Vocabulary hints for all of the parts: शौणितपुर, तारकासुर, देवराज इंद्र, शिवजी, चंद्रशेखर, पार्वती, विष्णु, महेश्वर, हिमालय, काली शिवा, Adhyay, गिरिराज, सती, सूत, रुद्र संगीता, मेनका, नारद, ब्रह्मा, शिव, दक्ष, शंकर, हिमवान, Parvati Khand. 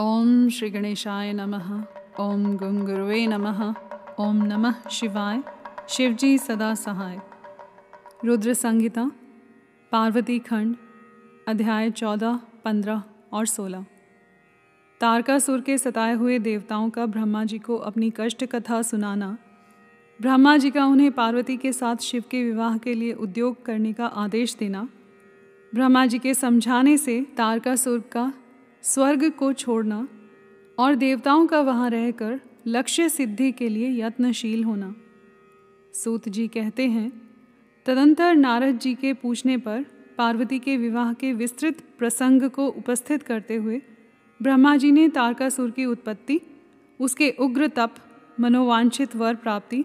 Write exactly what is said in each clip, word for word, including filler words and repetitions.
ओम श्री गणेशाय नमः। ओम गं गुरुवे नमः। ओम नमः शिवाय। शिवजी सदा सहाय। रुद्र संगीता पार्वती खंड अध्याय चौदह, पंद्रह और सोलह। तारकासुर के सताए हुए देवताओं का ब्रह्मा जी को अपनी कष्ट कथा सुनाना। ब्रह्मा जी का उन्हें पार्वती के साथ शिव के विवाह के लिए उद्योग करने का आदेश देना। ब्रह्मा जी के समझाने से तारकासुर का स्वर्ग को छोड़ना और देवताओं का वहाँ रहकर लक्ष्य सिद्धि के लिए यत्नशील होना। सूत जी कहते हैं, तदंतर नारद जी के पूछने पर पार्वती के विवाह के विस्तृत प्रसंग को उपस्थित करते हुए ब्रह्मा जी ने तारकासुर की उत्पत्ति, उसके उग्र तप, मनोवांछित वर प्राप्ति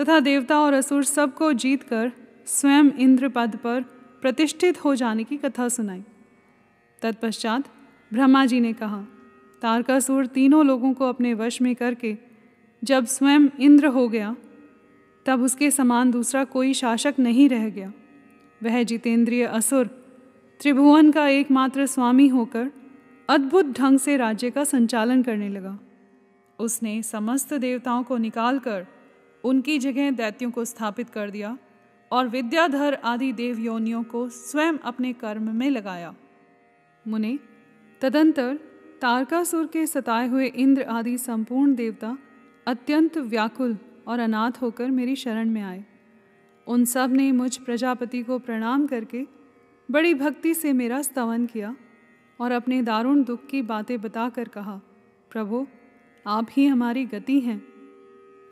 तथा देवता और असुर सबको जीतकर स्वयं इंद्र पद पर प्रतिष्ठित हो जाने की कथा सुनाई। तत्पश्चात ब्रह्मा जी ने कहा, तारकासुर तीनों लोगों को अपने वश में करके जब स्वयं इंद्र हो गया तब उसके समान दूसरा कोई शासक नहीं रह गया। वह जितेंद्रिय असुर त्रिभुवन का एकमात्र स्वामी होकर अद्भुत ढंग से राज्य का संचालन करने लगा। उसने समस्त देवताओं को निकालकर उनकी जगह दैत्यों को स्थापित कर दिया और विद्याधर आदि देव योनियों को स्वयं अपने कर्म में लगाया। मुने, तदंतर तारकासुर के सताए हुए इंद्र आदि संपूर्ण देवता अत्यंत व्याकुल और अनाथ होकर मेरी शरण में आए। उन सब ने मुझ प्रजापति को प्रणाम करके बड़ी भक्ति से मेरा स्तवन किया और अपने दारुण दुख की बातें बताकर कहा, प्रभु, आप ही हमारी गति हैं,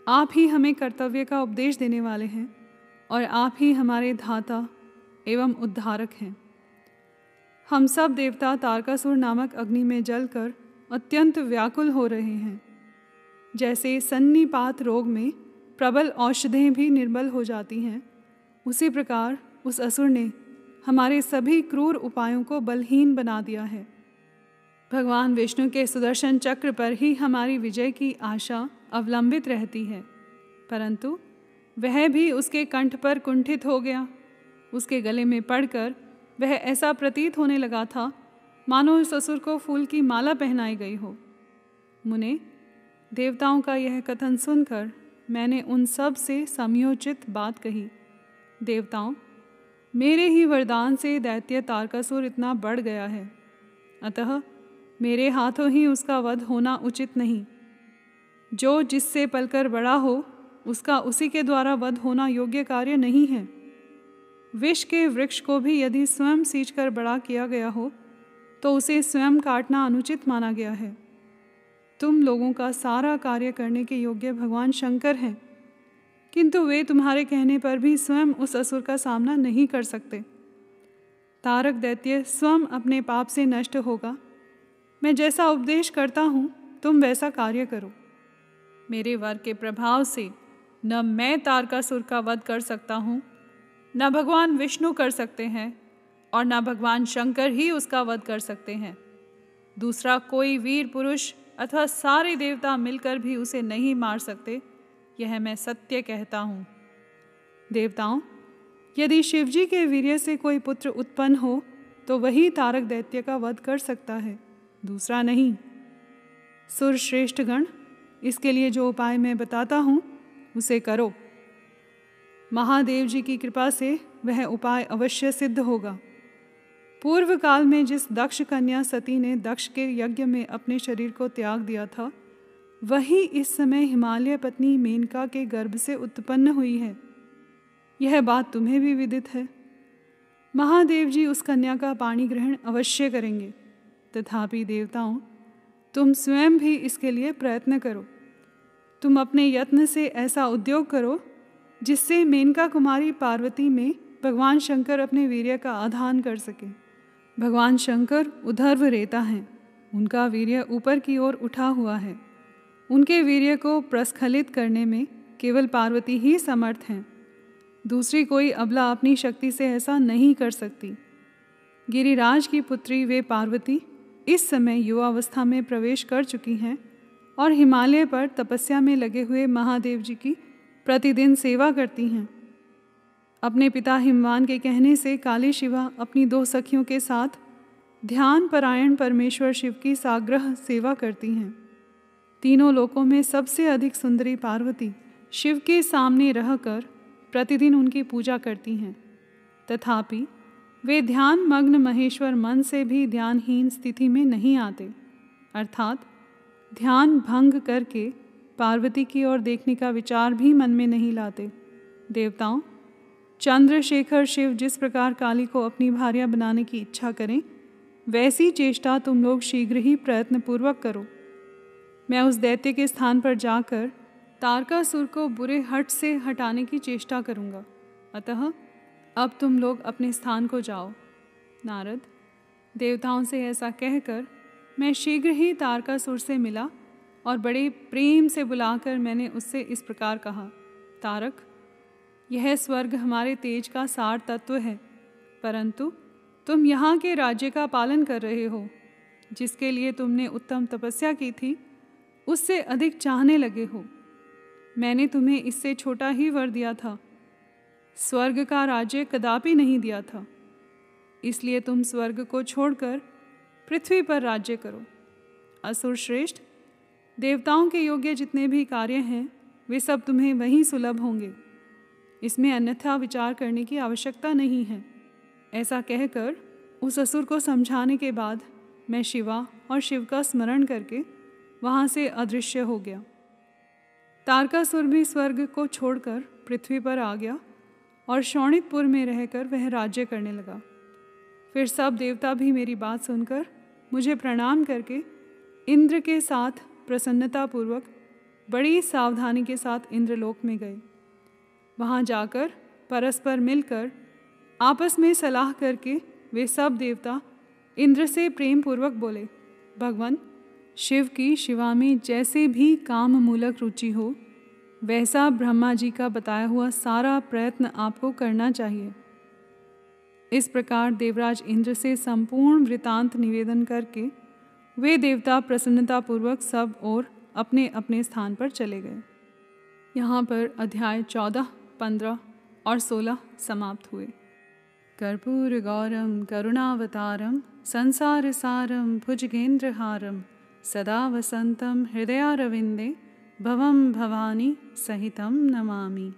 आप ही हमें कर्तव्य का उपदेश देने वाले हैं और आप ही हमारे धाता एवं उद्धारक हैं। हम सब देवता तारकासुर नामक अग्नि में जलकर अत्यंत व्याकुल हो रहे हैं। जैसे सन्निपात रोग में प्रबल औषधें भी निर्बल हो जाती हैं, उसी प्रकार उस असुर ने हमारे सभी क्रूर उपायों को बलहीन बना दिया है। भगवान विष्णु के सुदर्शन चक्र पर ही हमारी विजय की आशा अवलंबित रहती है, परंतु वह भी उसके कंठ पर कुंठित हो गया। उसके गले में पड़कर वह ऐसा प्रतीत होने लगा था मानो उस असुर को फूल की माला पहनाई गई हो। मुने, देवताओं का यह कथन सुनकर मैंने उन सब से समयोचित बात कही। देवताओं, मेरे ही वरदान से दैत्य तारकासुर इतना बढ़ गया है, अतः मेरे हाथों ही उसका वध होना उचित नहीं। जो जिससे पलकर बड़ा हो उसका उसी के द्वारा वध होना योग्य कार्य नहीं है। विष के वृक्ष को भी यदि स्वयं सींचकर बड़ा किया गया हो तो उसे स्वयं काटना अनुचित माना गया है। तुम लोगों का सारा कार्य करने के योग्य भगवान शंकर हैं, किंतु वे तुम्हारे कहने पर भी स्वयं उस असुर का सामना नहीं कर सकते। तारक दैत्य स्वयं अपने पाप से नष्ट होगा। मैं जैसा उपदेश करता हूँ तुम वैसा कार्य करो। मेरे वर के प्रभाव से न मैं तारकासुर का वध कर सकता हूँ, न भगवान विष्णु कर सकते हैं और न भगवान शंकर ही उसका वध कर सकते हैं। दूसरा कोई वीर पुरुष अथवा सारे देवता मिलकर भी उसे नहीं मार सकते, यह मैं सत्य कहता हूँ। देवताओं, यदि शिवजी के वीर्य से कोई पुत्र उत्पन्न हो तो वही तारक दैत्य का वध कर सकता है, दूसरा नहीं। सुरश्रेष्ठगण, इसके लिए जो उपाय मैं बताता हूँ उसे करो। महादेव जी की कृपा से वह उपाय अवश्य सिद्ध होगा। पूर्व काल में जिस दक्ष कन्या सती ने दक्ष के यज्ञ में अपने शरीर को त्याग दिया था, वही इस समय हिमालय पत्नी मेनका के गर्भ से उत्पन्न हुई है। यह बात तुम्हें भी विदित है। महादेव जी उस कन्या का पाणी ग्रहण अवश्य करेंगे, तथापि देवताओं, तुम स्वयं भी इसके लिए प्रयत्न करो। तुम अपने यत्न से ऐसा उद्योग करो जिससे मेनका कुमारी पार्वती में भगवान शंकर अपने वीर्य का आधान कर सके। भगवान शंकर ऊर्ध्वरेता हैं, उनका वीर्य ऊपर की ओर उठा हुआ है। उनके वीर्य को प्रस्खलित करने में केवल पार्वती ही समर्थ हैं। दूसरी कोई अबला अपनी शक्ति से ऐसा नहीं कर सकती। गिरिराज की पुत्री वे पार्वती इस समय युवावस्था में प्रवेश कर चुकी हैं और हिमालय पर तपस्या में लगे हुए महादेव जी की प्रतिदिन सेवा करती हैं। अपने पिता हिमवान के कहने से काली शिवा अपनी दो सखियों के साथ ध्यान परायण परमेश्वर शिव की साग्रह सेवा करती हैं। तीनों लोकों में सबसे अधिक सुंदरी पार्वती शिव के सामने रहकर प्रतिदिन उनकी पूजा करती हैं, तथापि वे ध्यान मग्न महेश्वर मन से भी ध्यानहीन स्थिति में नहीं आते, अर्थात ध्यान भंग करके पार्वती की ओर देखने का विचार भी मन में नहीं लाते। देवताओं, चंद्रशेखर शिव जिस प्रकार काली को अपनी भार्या बनाने की इच्छा करें, वैसी चेष्टा तुम लोग शीघ्र ही प्रयत्नपूर्वक करो। मैं उस दैत्य के स्थान पर जाकर तारकासुर को बुरे हट से हटाने की चेष्टा करूँगा। अतः अब तुम लोग अपने स्थान को जाओ। नारद, देवताओं से ऐसा कहकर मैं शीघ्र ही तारकासुर से मिला और बड़े प्रेम से बुलाकर मैंने उससे इस प्रकार कहा, तारक, यह स्वर्ग हमारे तेज का सार तत्व है, परंतु तुम यहाँ के राज्य का पालन कर रहे हो, जिसके लिए तुमने उत्तम तपस्या की थी, उससे अधिक चाहने लगे हो। मैंने तुम्हें इससे छोटा ही वर दिया था, स्वर्ग का राज्य कदापि नहीं दिया था, इसलिए तुम स्वर्ग को छोड़कर पृथ्वी पर राज्य करो। असुर श्रेष्ठ, देवताओं के योग्य जितने भी कार्य हैं वे सब तुम्हें वहीं सुलभ होंगे, इसमें अन्यथा विचार करने की आवश्यकता नहीं है। ऐसा कहकर उस असुर को समझाने के बाद मैं शिवा और शिव का स्मरण करके वहाँ से अदृश्य हो गया। तारकासुर भी स्वर्ग को छोड़कर पृथ्वी पर आ गया और शौणितपुर में रहकर वह राज्य करने लगा। फिर सब देवता भी मेरी बात सुनकर मुझे प्रणाम करके इंद्र के साथ प्रसन्नतापूर्वक बड़ी सावधानी के साथ इंद्रलोक में गए। वहाँ जाकर परस्पर मिलकर आपस में सलाह करके वे सब देवता इंद्र से प्रेम पूर्वक बोले, भगवान शिव की शिवा में जैसे भी काम मूलक रुचि हो, वैसा ब्रह्मा जी का बताया हुआ सारा प्रयत्न आपको करना चाहिए। इस प्रकार देवराज इंद्र से संपूर्ण वृतांत निवेदन करके वे देवता प्रसन्नतापूर्वक सब और अपने अपने स्थान पर चले गए। यहाँ पर अध्याय चौदह, पंद्रह और सोलह समाप्त हुए। कर्पूर गौरम करुणावतारम संसार सारम भुजगेंद्रहारम सदा वसंतम हृदयारविंदे भवम भवानी सहितं नमामि।